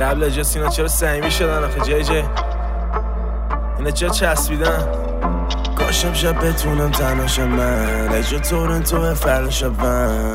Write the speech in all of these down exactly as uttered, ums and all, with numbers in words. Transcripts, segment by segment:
قبل از جسینا چرا صمیمی شدن آخه جی جی اینا چرا چسبیدن؟ کاشم شب بتونم تناشم من اجا تورنتو فرق شبم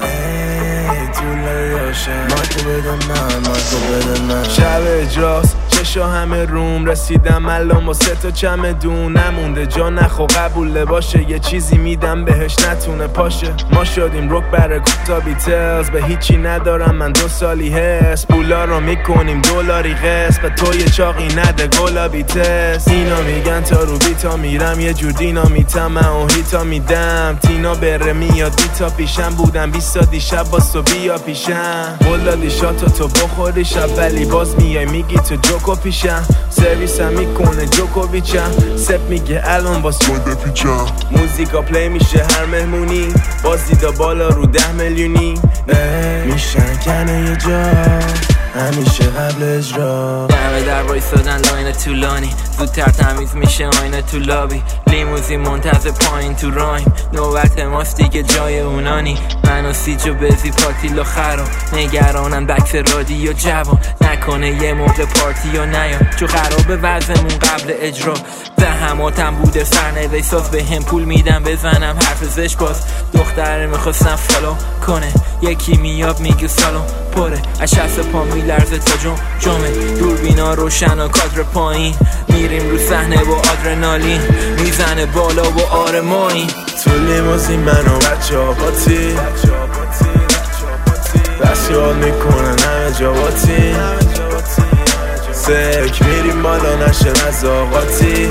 ای طوله یاشم مایکو بدم من مایکو بدم من شب اجراست شا همه روم رسیدم الان با سه تا چمدون نمونده جا نخو قبوله باشه یه چیزی میدم بهش نتونه پاشه ما شدیم رک بره کوتا بیتلز به هیچی ندارم من دو سالی هست پولا رو میکنیم دلاری قسط به تو یه چاقی نده گلا بیتست اینا میگن تا رو بیتا میرم یه جور دینا میتم من و هیتا میدم تینا بره میاد بیتا پیشم بودم بیستا دیشب باز تو بیا پیشم بلا دیشاتو تو بخوری شب ولی باز میای میگی تو جوکو پیشم سرویسم میکنه جوکوویچم سپ میگه الان باز مده پیچم موزیکا پلی میشه هر مهمونی باز دیدا بالا رو ده میلیونی میشن کنه یه جا همیشه قبل اجرا همه در وایستادن لاین طولانی زودتر تمیز میشه آینه تو لابی لیموزی منتظر پایین تو رایم نوبت ماست دیگه جای اونانی من و سیجو بزی پاتیلو خرام نگرانم بکس رادیو جوان نکنه یه موقع پارتیو نیا چو خرابه وضعمون قبل اجرا زحماتم بوده سرنوشت ساز به هم پول میدم بزنم حرف زش باز دختره میخواستم فالو کنه یکی میاب میگه سلام پره از شست پا میلرزه تا جم جمعه دوربینا روشن و کادر پایین میریم رو صحنه با آدرنالین میزنه بالا و آرمانی تو لیموزین من و بچه ها باتی بس یاد میکنن همه جا باتی سک میریم بالا نشه مزاقاتی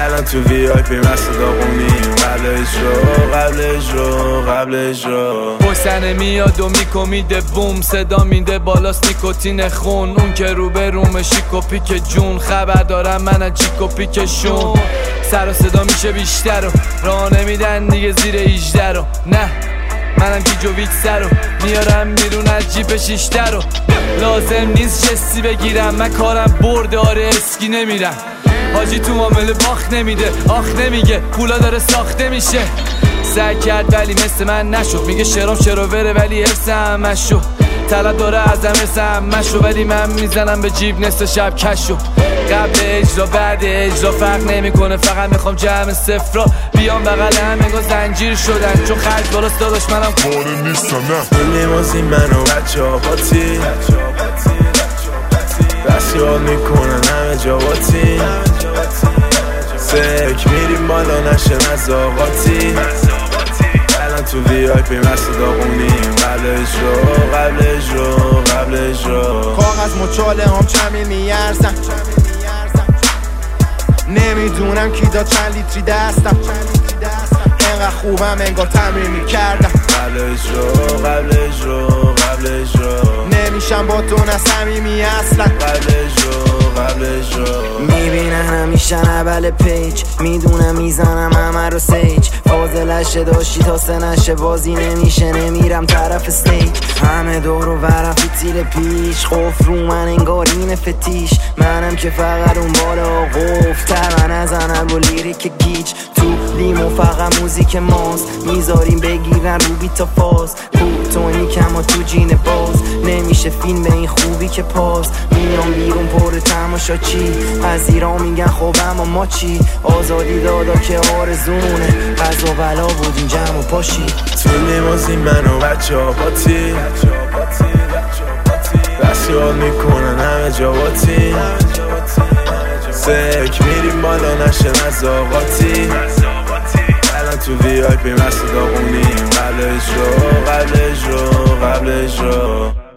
الان تو وی آی پی مست داغونیم قبل اجرا قبل اجرا قبل اجرا بوسنه میاد و میکو میده بوم صدا میده بالاست نیکوتین خون اون که روبرومه شیکو پیک جون خبر دارم من از چیکو پیکشون سر و صدا میشه بیشتر رو راه نمیدن دیگه زیر هجده رو نه منم کیجوویچ سر رو میارم بیرون از جیب شیشتر رو لازم نیست جسی بگیرم من کارم برده آره اسکی نمیرم حاجی تو معامله باخت نمیده آخ نمیگه پولا داره ساخته میشه سعی کرد ولی مثل من نشد میگه شرام شروره ولی حرسم مشو طلب داره ازم حرسم مشو ولی من میزنم به جیب نصف شب کشو قبل اجرا بعد اجرا فرق نمیکنه فقط میخوام جمع صفرا بیام بغل هم انگار زنجیر شدن چون خرج بالاست داداش منم کاره نیستم نه لیموزین منو بچه ها باتی بس یاد میکنن همه جا باتی سک میریم بالا نشه مزاقاتی الان تو وی آی پی مست داغونیم قبل اجرا قبل اجرا قبل اجرا کاغذ مچاله هم چمیل میارزن نمیدونم کی دا چند لیتری دستم اینقدر خوبم انگار تمرین میکردم قبل اجرا قبل اجرا قبل اجرا نمیشم با تو نصمیمی اصلا قبل اجرا قبل اجرا میبینه همیشن اول پیج میدونم میزنم همه رو سیج فازلش داشتی تا سنشه بازی نمیشه نمیرم طرف استیج همه دور و برم فتیل پیش قفل رو من انگار این فتیش منم که فقط اون بالا قفل ترمه نزنم با لیریک گیج تو لیمو فقط موزیک ماست میذاریم بگیرن رو بیتا فاز بوتونیک اما تو جین باز نمیشه فیلم به این خوبی که پاس میام بیرون پر تماشا چی از ایران میگن خوب اما ما چی آزادی دادا که آرزونه قضا بلا بود این جمع و پاشی تو لیموزین منو بچه ها باتی بس یاد میکنن همه جا باتی سک میریم بالا نشه مزاقاتی الان تو وی آی پی مست داغونیم قبل اجرا قبل اجرا قبل اجرا